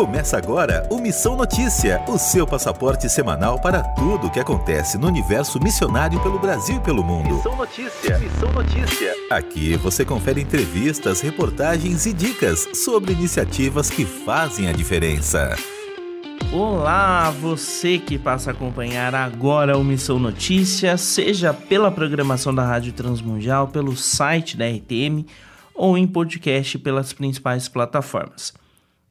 Começa agora o Missão Notícia, o seu passaporte semanal para tudo o que acontece no universo missionário pelo Brasil e pelo mundo. Missão Notícia, Missão Notícia. Aqui você confere entrevistas, reportagens e dicas sobre iniciativas que fazem a diferença. Olá, você que passa a acompanhar agora o Missão Notícia, seja pela programação da Rádio Transmundial, pelo site da RTM ou em podcast pelas principais plataformas.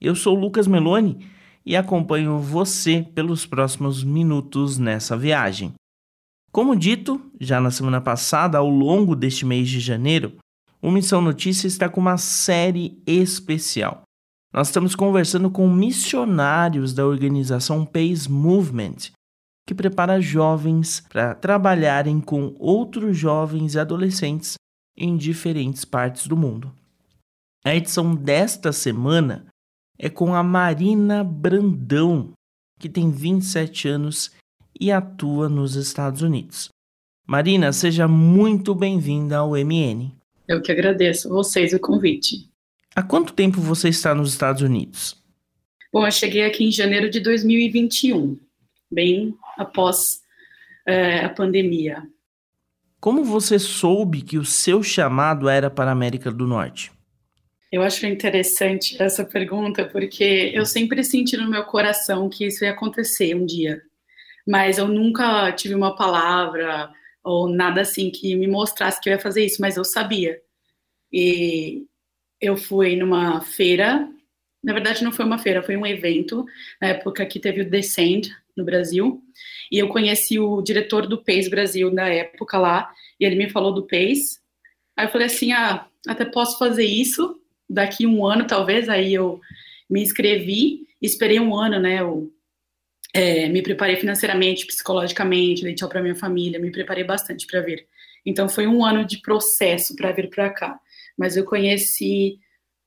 Eu sou o Lucas Meloni e acompanho você pelos próximos minutos nessa viagem. Como dito, já na semana passada, ao longo deste mês de janeiro, o Missão Notícia está com uma série especial. Nós estamos conversando com missionários da organização Pace Movement, que prepara jovens para trabalharem com outros jovens e adolescentes em diferentes partes do mundo. A edição desta semana é com a Marina Brandão, que tem 27 anos e atua nos Estados Unidos. Marina, seja muito bem-vinda ao MN. Eu que agradeço a vocês o convite. Há quanto tempo você está nos Estados Unidos? Bom, eu cheguei aqui em janeiro de 2021, bem após a pandemia. Como você soube que o seu chamado era para a América do Norte? Eu acho interessante essa pergunta, porque eu sempre senti no meu coração que isso ia acontecer um dia. Mas eu nunca tive uma palavra ou nada assim que me mostrasse que eu ia fazer isso, mas eu sabia. E eu fui numa feira, na verdade não foi uma feira, foi um evento, na época que teve o Descend no Brasil, e eu conheci o diretor do Pace Brasil na época lá, e ele me falou do Pace, aí eu falei assim, até posso fazer isso, daqui um ano talvez, aí eu me inscrevi, esperei um ano, né, eu me preparei financeiramente, psicologicamente, dei tchau para minha família, me preparei bastante para vir, então foi um ano de processo para vir para cá. Mas eu conheci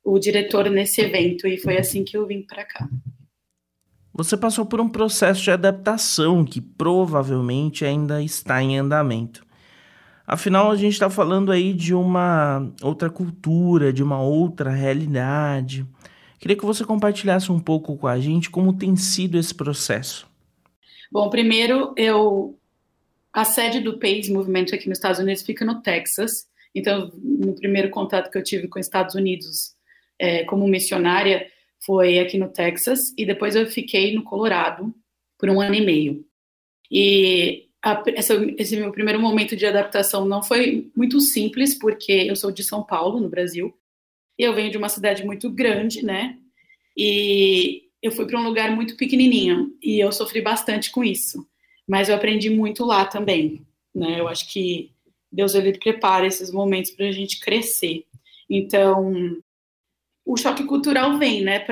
o diretor nesse evento e foi assim que eu vim para cá. Você passou por um processo de adaptação que provavelmente ainda está em andamento. Afinal, a gente está falando aí de uma outra cultura, de uma outra realidade. Queria que você compartilhasse um pouco com a gente como tem sido esse processo. Bom, primeiro, a sede do Pace Movement aqui nos Estados Unidos fica no Texas. Então, no primeiro contato que eu tive com os Estados Unidos como missionária foi aqui no Texas, e depois eu fiquei no Colorado por um ano e meio. E esse meu primeiro momento de adaptação não foi muito simples, porque eu sou de São Paulo, no Brasil, e eu venho de uma cidade muito grande, né? E eu fui para um lugar muito pequenininho, e eu sofri bastante com isso. Mas eu aprendi muito lá também, né? Eu acho que Deus, ele prepara esses momentos para a gente crescer. Então, o choque cultural vem, né?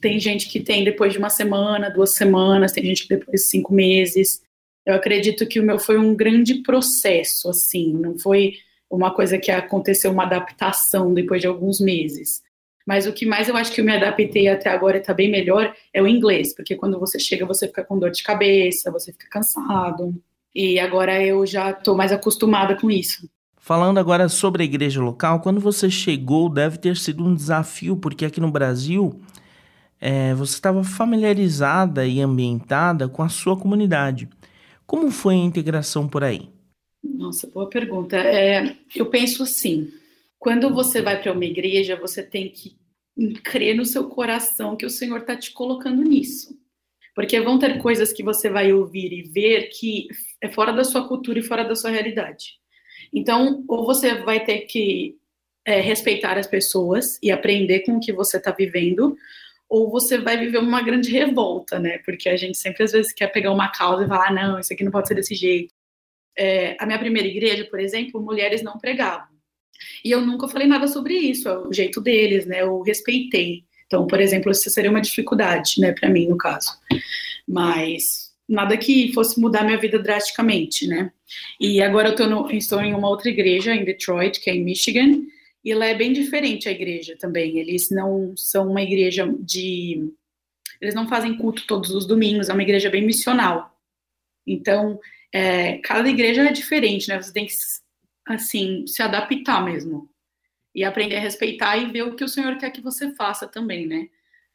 Tem gente que tem depois de uma semana, 2 semanas, tem gente que depois de 5 meses. Eu acredito que o meu foi um grande processo, assim. Não foi uma coisa que aconteceu, uma adaptação depois de alguns meses. Mas o que mais eu acho que eu me adaptei até agora e está bem melhor é o inglês. Porque quando você chega, você fica com dor de cabeça, você fica cansado. E agora eu já estou mais acostumada com isso. Falando agora sobre a igreja local, quando você chegou deve ter sido um desafio, porque aqui no Brasil você estava familiarizada e ambientada com a sua comunidade. Como foi a integração por aí? Nossa, boa pergunta. Eu penso assim, quando você vai para uma igreja, você tem que crer no seu coração que o Senhor está te colocando nisso. Porque vão ter coisas que você vai ouvir e ver que é fora da sua cultura e fora da sua realidade. Então, ou você vai ter que respeitar as pessoas e aprender com o que você está vivendo, ou você vai viver uma grande revolta, né? Porque a gente sempre, às vezes, quer pegar uma causa e falar, não, isso aqui não pode ser desse jeito. A minha primeira igreja, por exemplo, mulheres não pregavam. E eu nunca falei nada sobre isso, o jeito deles, né? Eu respeitei. Então, por exemplo, isso seria uma dificuldade, né, para mim, no caso. Mas nada que fosse mudar minha vida drasticamente, né? E agora eu estou em uma outra igreja, em Detroit, que é em Michigan, e ela é bem diferente a igreja também. Eles não são uma igreja Eles não fazem culto todos os domingos, é uma igreja bem missional. Então, cada igreja é diferente, né? Você tem que, assim, se adaptar mesmo. E aprender a respeitar e ver o que o Senhor quer que você faça também, né?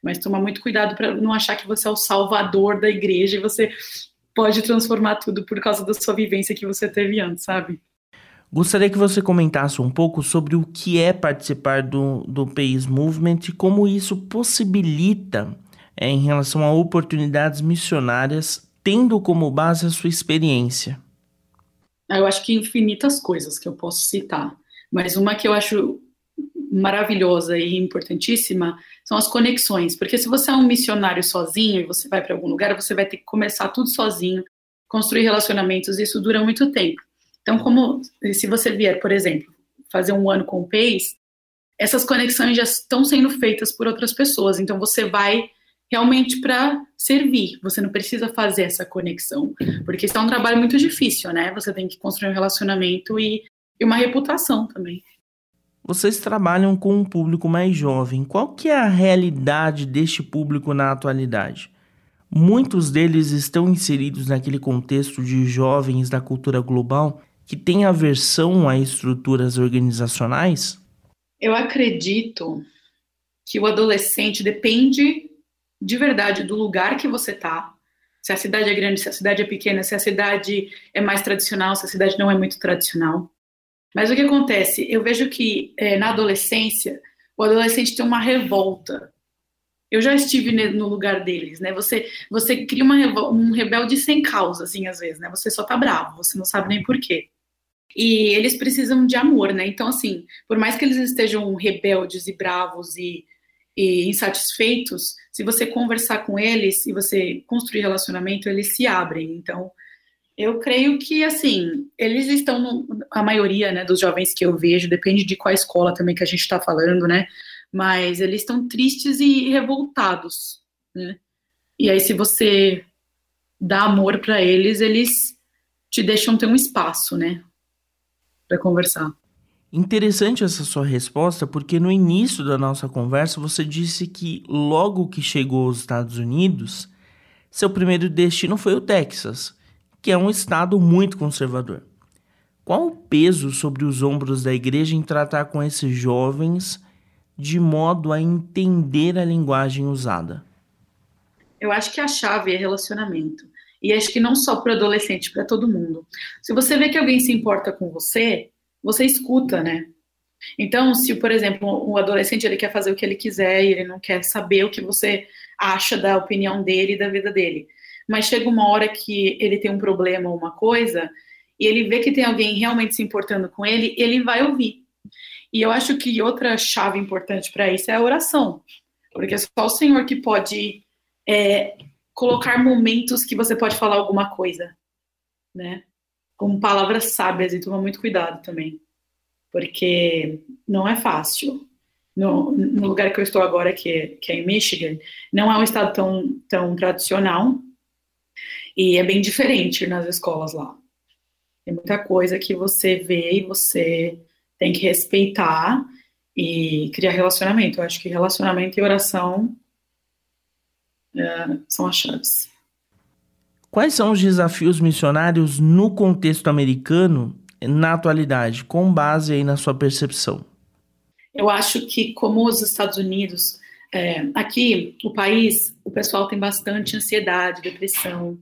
Mas tomar muito cuidado para não achar que você é o salvador da igreja e você pode transformar tudo por causa da sua vivência que você teve antes, sabe? Gostaria que você comentasse um pouco sobre o que é participar do Pace Movement e como isso possibilita em relação a oportunidades missionárias, tendo como base a sua experiência. Eu acho que infinitas coisas que eu posso citar, mas uma que eu acho maravilhosa e importantíssima são as conexões, porque se você é um missionário sozinho e você vai para algum lugar, você vai ter que começar tudo sozinho, construir relacionamentos, e isso dura muito tempo. Então, se você vier, por exemplo, fazer um ano com o Pace, essas conexões já estão sendo feitas por outras pessoas, então você vai realmente para servir, você não precisa fazer essa conexão, porque isso é um trabalho muito difícil, né? Você tem que construir um relacionamento e uma reputação também. Vocês trabalham com um público mais jovem. Qual que é a realidade deste público na atualidade? Muitos deles estão inseridos naquele contexto de jovens da cultura global que têm aversão a estruturas organizacionais? Eu acredito que o adolescente depende de verdade do lugar que você está. Se a cidade é grande, se a cidade é pequena, se a cidade é mais tradicional, se a cidade não é muito tradicional. Mas o que acontece? Eu vejo que na adolescência, o adolescente tem uma revolta. Eu já estive no lugar deles, né? Você cria um rebelde sem causa, assim, às vezes, né? Você só tá bravo, você não sabe nem por quê. E eles precisam de amor, né? Então, assim, por mais que eles estejam rebeldes e bravos e insatisfeitos, se você conversar com eles e você construir relacionamento, eles se abrem. Então, eu creio que, assim, eles estão, a maioria, né, dos jovens que eu vejo, depende de qual escola também que a gente está falando, né, mas eles estão tristes e revoltados, né, e aí se você dá amor para eles, eles te deixam ter um espaço, né, para conversar. Interessante essa sua resposta, porque no início da nossa conversa você disse que logo que chegou aos Estados Unidos, seu primeiro destino foi o Texas, que é um estado muito conservador. Qual o peso sobre os ombros da igreja em tratar com esses jovens de modo a entender a linguagem usada? Eu acho que a chave é relacionamento. E acho que não só para o adolescente, para todo mundo. Se você vê que alguém se importa com você, você escuta, né? Então, se, por exemplo, o adolescente ele quer fazer o que ele quiser e ele não quer saber o que você acha da opinião dele e da vida dele, mas chega uma hora que ele tem um problema ou uma coisa, e ele vê que tem alguém realmente se importando com ele, ele vai ouvir. E eu acho que outra chave importante para isso é a oração, porque é só o Senhor que pode colocar momentos que você pode falar alguma coisa, né? Com palavras sábias, e toma muito cuidado também, porque não é fácil. No lugar que eu estou agora, que é em Michigan, não é um estado tão tradicional, e é bem diferente nas escolas lá. Tem muita coisa que você vê e você tem que respeitar e criar relacionamento. Eu acho que relacionamento e oração são as chaves. Quais são os desafios missionários no contexto americano na atualidade, com base aí na sua percepção? Eu acho que, como os Estados Unidos... aqui, o país, o pessoal tem bastante ansiedade, depressão.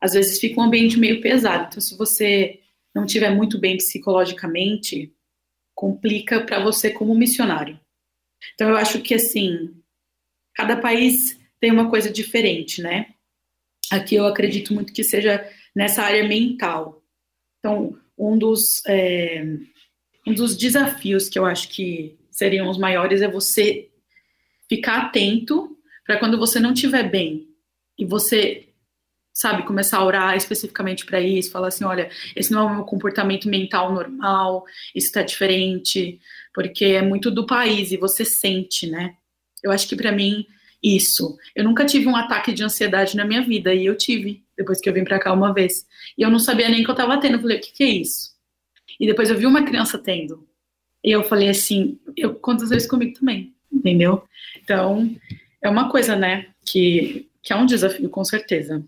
Às vezes fica um ambiente meio pesado. Então, se você não estiver muito bem psicologicamente, complica para você como missionário. Então, eu acho que, assim, cada país tem uma coisa diferente, né? Aqui eu acredito muito que seja nessa área mental. Então, um dos desafios que eu acho que seriam os maiores é você ficar atento para quando você não estiver bem e você, sabe, começar a orar especificamente para isso, falar assim, olha, esse não é o meu comportamento mental normal, isso está diferente, porque é muito do país e você sente, né? Eu acho que para mim, isso. Eu nunca tive um ataque de ansiedade na minha vida, e eu tive, depois que eu vim para cá uma vez. E eu não sabia nem que eu estava tendo, eu falei, o que é isso? E depois eu vi uma criança tendo. E eu falei assim, aconteceu isso comigo também. Entendeu? Então, é uma coisa, né, que é um desafio, com certeza.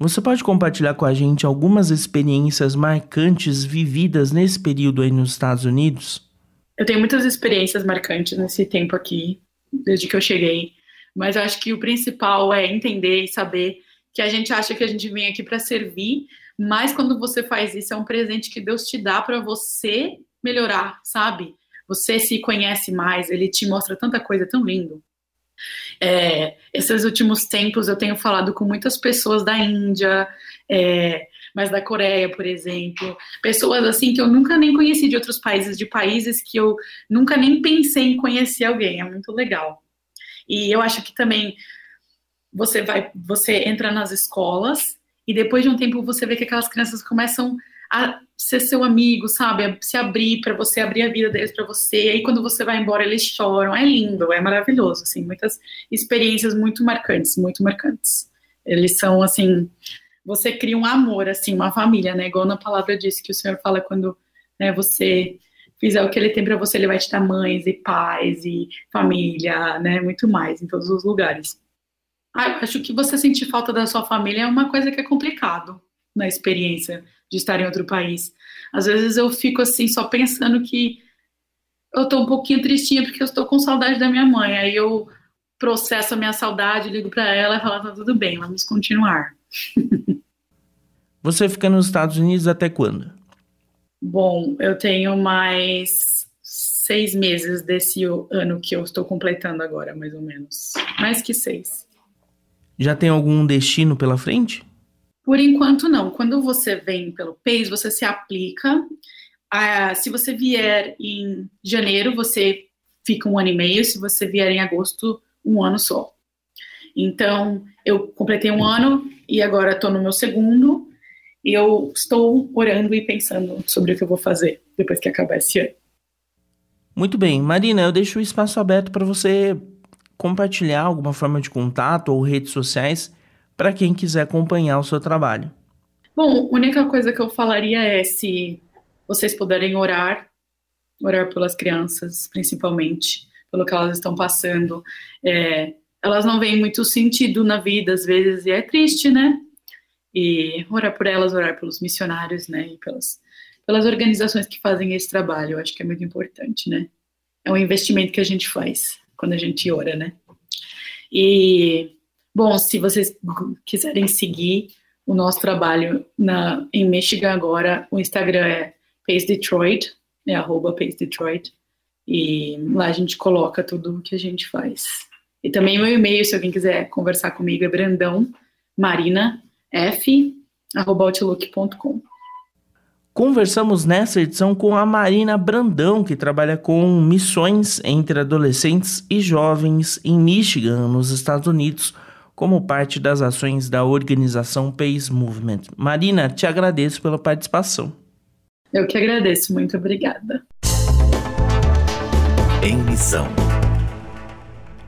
Você pode compartilhar com a gente algumas experiências marcantes vividas nesse período aí nos Estados Unidos? Eu tenho muitas experiências marcantes nesse tempo aqui, desde que eu cheguei. Mas eu acho que o principal é entender e saber que a gente acha que a gente vem aqui para servir, mas quando você faz isso, é um presente que Deus te dá para você melhorar, sabe? Você se conhece mais, ele te mostra tanta coisa, tão lindo. Esses últimos tempos eu tenho falado com muitas pessoas da Índia, mas da Coreia, por exemplo, pessoas assim que eu nunca nem conheci, de outros países, de países que eu nunca nem pensei em conhecer alguém, é muito legal. E eu acho que também você entra nas escolas e depois de um tempo você vê que aquelas crianças começam a ser seu amigo, sabe, a se abrir para você, abrir a vida deles para você, e aí quando você vai embora eles choram, é lindo, é maravilhoso, assim, muitas experiências muito marcantes, eles são, assim, você cria um amor, assim, uma família, né, igual na palavra diz que o Senhor fala quando, né, você fizer o que ele tem para você, ele vai te dar mães e pais e família, né, muito mais, em todos os lugares. Eu acho que você sentir falta da sua família é uma coisa que é complicado na experiência de estar em outro país. Às vezes eu fico assim, só pensando que eu tô um pouquinho tristinha porque eu estou com saudade da minha mãe. Aí eu processo a minha saudade, ligo para ela e falo, tá tudo bem, vamos continuar. Você fica nos Estados Unidos até quando? Bom, eu tenho mais 6 meses desse ano que eu estou completando agora, mais ou menos. Mais que 6. Já tem algum destino pela frente? Por enquanto, não. Quando você vem pelo PACE, você se aplica. Se você vier em janeiro, você fica 1 ano e meio. Se você vier em agosto, 1 ano só. Então, eu completei 1 ano e agora estou no meu 2º. E eu estou orando e pensando sobre o que eu vou fazer depois que acabar esse ano. Muito bem. Marina, eu deixo o espaço aberto para você compartilhar alguma forma de contato ou redes sociais para quem quiser acompanhar o seu trabalho. Bom, a única coisa que eu falaria é se vocês puderem orar pelas crianças, principalmente, pelo que elas estão passando. Elas não veem muito sentido na vida, às vezes, e é triste, né? E orar por elas, orar pelos missionários, né? E pelas organizações que fazem esse trabalho, eu acho que é muito importante, né? É um investimento que a gente faz quando a gente ora, né? E... bom, se vocês quiserem seguir o nosso trabalho em Michigan agora, o Instagram é PaceDetroit, é @PaceDetroit, e lá a gente coloca tudo o que a gente faz. E também meu e-mail, se alguém quiser conversar comigo, é brandãomarinaf@outlook.com. Conversamos nessa edição com a Marina Brandão, que trabalha com missões entre adolescentes e jovens em Michigan, nos Estados Unidos, como parte das ações da organização Pace Movement. Marina, te agradeço pela participação. Eu que agradeço, muito obrigada. Em missão.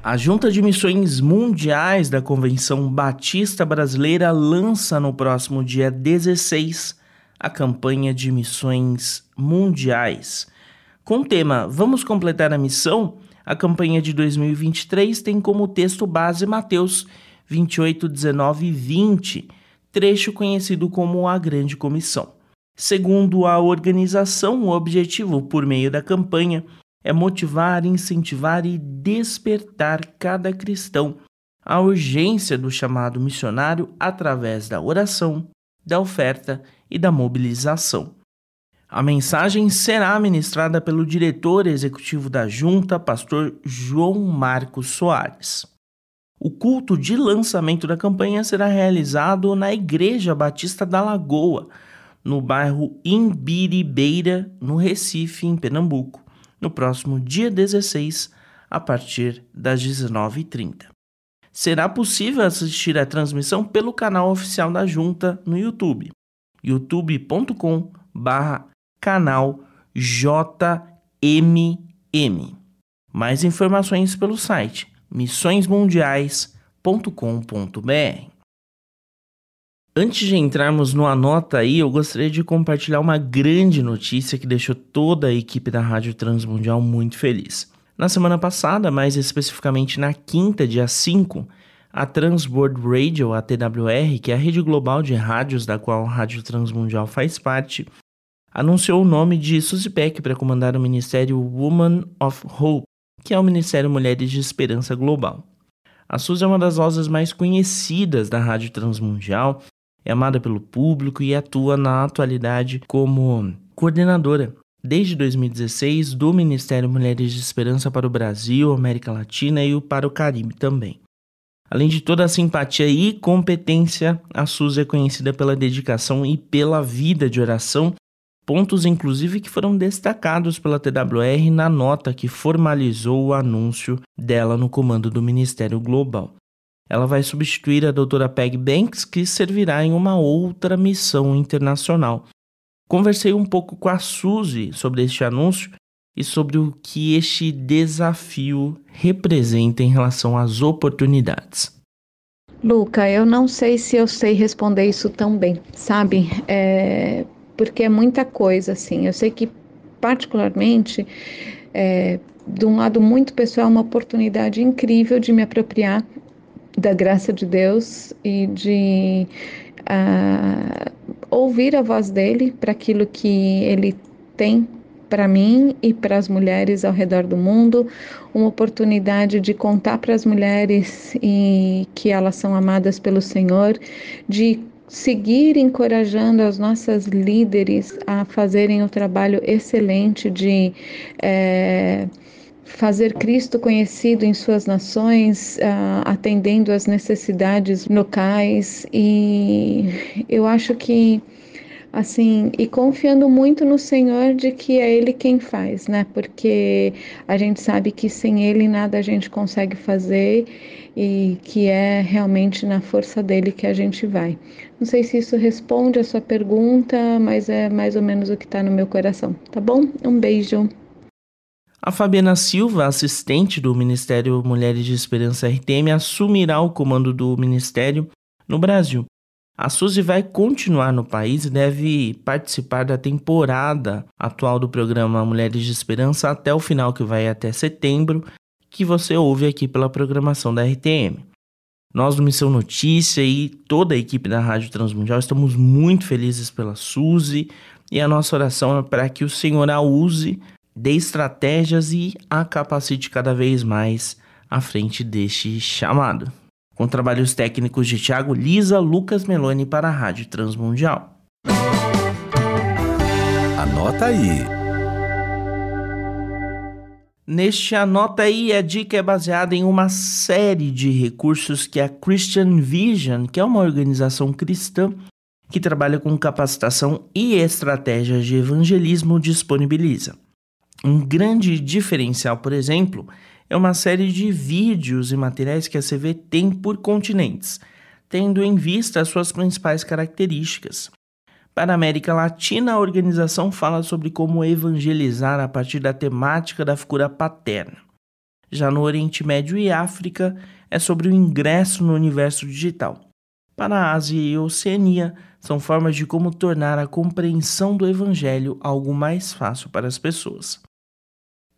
A Junta de Missões Mundiais da Convenção Batista Brasileira lança no próximo dia 16 a campanha de missões mundiais. Com o tema Vamos Completar a Missão, a campanha de 2023 tem como texto base Mateus 28, 19 e 20, trecho conhecido como a Grande Comissão. Segundo a organização, o objetivo, por meio da campanha, é motivar, incentivar e despertar cada cristão à urgência do chamado missionário através da oração, da oferta e da mobilização. A mensagem será ministrada pelo diretor executivo da Junta, pastor João Marcos Soares. O culto de lançamento da campanha será realizado na Igreja Batista da Lagoa, no bairro Imbiribeira, no Recife, em Pernambuco, no próximo dia 16, a partir das 19h30. Será possível assistir a transmissão pelo canal oficial da Junta no YouTube, youtube.com/canal JMM. Mais informações pelo site missõesmundiais.com.br. Antes de entrarmos no Anota Aí, eu gostaria de compartilhar uma grande notícia que deixou toda a equipe da Rádio Transmundial muito feliz. Na semana passada, mais especificamente na quinta, dia 5, a Transworld Radio, a TWR, que é a rede global de rádios da qual a Rádio Transmundial faz parte, anunciou o nome de Suzipek para comandar o ministério Woman of Hope, que é o Ministério Mulheres de Esperança Global. A Suzy é uma das vozes mais conhecidas da Rádio Transmundial, é amada pelo público e atua na atualidade como coordenadora, desde 2016, do Ministério Mulheres de Esperança para o Brasil, América Latina e para o Caribe também. Além de toda a simpatia e competência, a Suzy é conhecida pela dedicação e pela vida de oração, pontos inclusive que foram destacados pela TWR na nota que formalizou o anúncio dela no comando do Ministério Global. Ela vai substituir a doutora Peg Banks, que servirá em uma outra missão internacional. Conversei um pouco com a Suzy sobre este anúncio e sobre o que este desafio representa em relação às oportunidades. Luca, eu não sei se eu sei responder isso tão bem, sabe? Porque é muita coisa, assim. Eu sei que, particularmente, de um lado muito pessoal, é uma oportunidade incrível de me apropriar da graça de Deus e de ouvir a voz dele para aquilo que ele tem para mim e para as mulheres ao redor do mundo, uma oportunidade de contar para as mulheres e que elas são amadas pelo Senhor, de seguir encorajando as nossas líderes a fazerem um trabalho excelente de fazer Cristo conhecido em suas nações, atendendo às necessidades locais. E eu acho que, assim, e confiando muito no Senhor de que é Ele quem faz, né? Porque a gente sabe que sem Ele nada a gente consegue fazer e que é realmente na força dele que a gente vai. Não sei se isso responde a sua pergunta, mas é mais ou menos o que está no meu coração, tá bom? Um beijo! A Fabiana Silva, assistente do Ministério Mulheres de Esperança RTM, assumirá o comando do Ministério no Brasil. A Suzy vai continuar no país e deve participar da temporada atual do programa Mulheres de Esperança até o final, que vai até setembro, que você ouve aqui pela programação da RTM. Nós do Missão Notícia e toda a equipe da Rádio Transmundial estamos muito felizes pela Suzy e a nossa oração é para que o Senhor a use, dê estratégias e a capacite cada vez mais à frente deste chamado. Com trabalhos técnicos de Thiago Lisa, Lucas Meloni para a Rádio Transmundial. Anota aí! Neste Anota aí, a dica é baseada em uma série de recursos que a Christian Vision, que é uma organização cristã que trabalha com capacitação e estratégias de evangelismo, disponibiliza. Um grande diferencial, por exemplo, é uma série de vídeos e materiais que a CV tem por continentes, tendo em vista as suas principais características. Para a América Latina, a organização fala sobre como evangelizar a partir da temática da figura paterna. Já no Oriente Médio e África, é sobre o ingresso no universo digital. Para a Ásia e Oceania, são formas de como tornar a compreensão do evangelho algo mais fácil para as pessoas.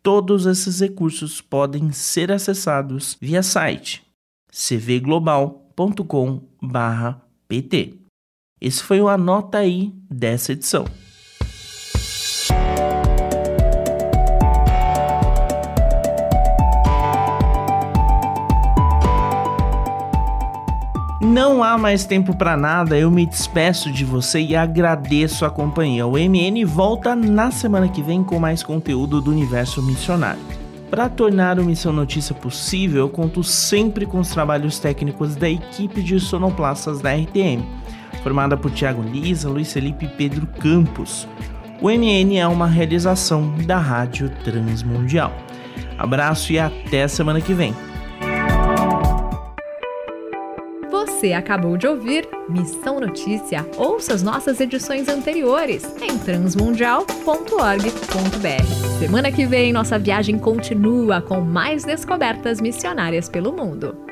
Todos esses recursos podem ser acessados via site cvglobal.com/pt. Esse foi o Anota Aí dessa edição. Não há mais tempo para nada, eu me despeço de você e agradeço a companhia. O MN volta na semana que vem com mais conteúdo do universo missionário. Para tornar o Missão Notícia possível, eu conto sempre com os trabalhos técnicos da equipe de sonoplastas da RTM, formada por Thiago Lisa, Luiz Felipe e Pedro Campos. O MN é uma realização da Rádio Transmundial. Abraço e até semana que vem. Você acabou de ouvir Missão Notícia. Ouça as nossas edições anteriores em transmundial.org.br. Semana que vem, nossa viagem continua com mais descobertas missionárias pelo mundo.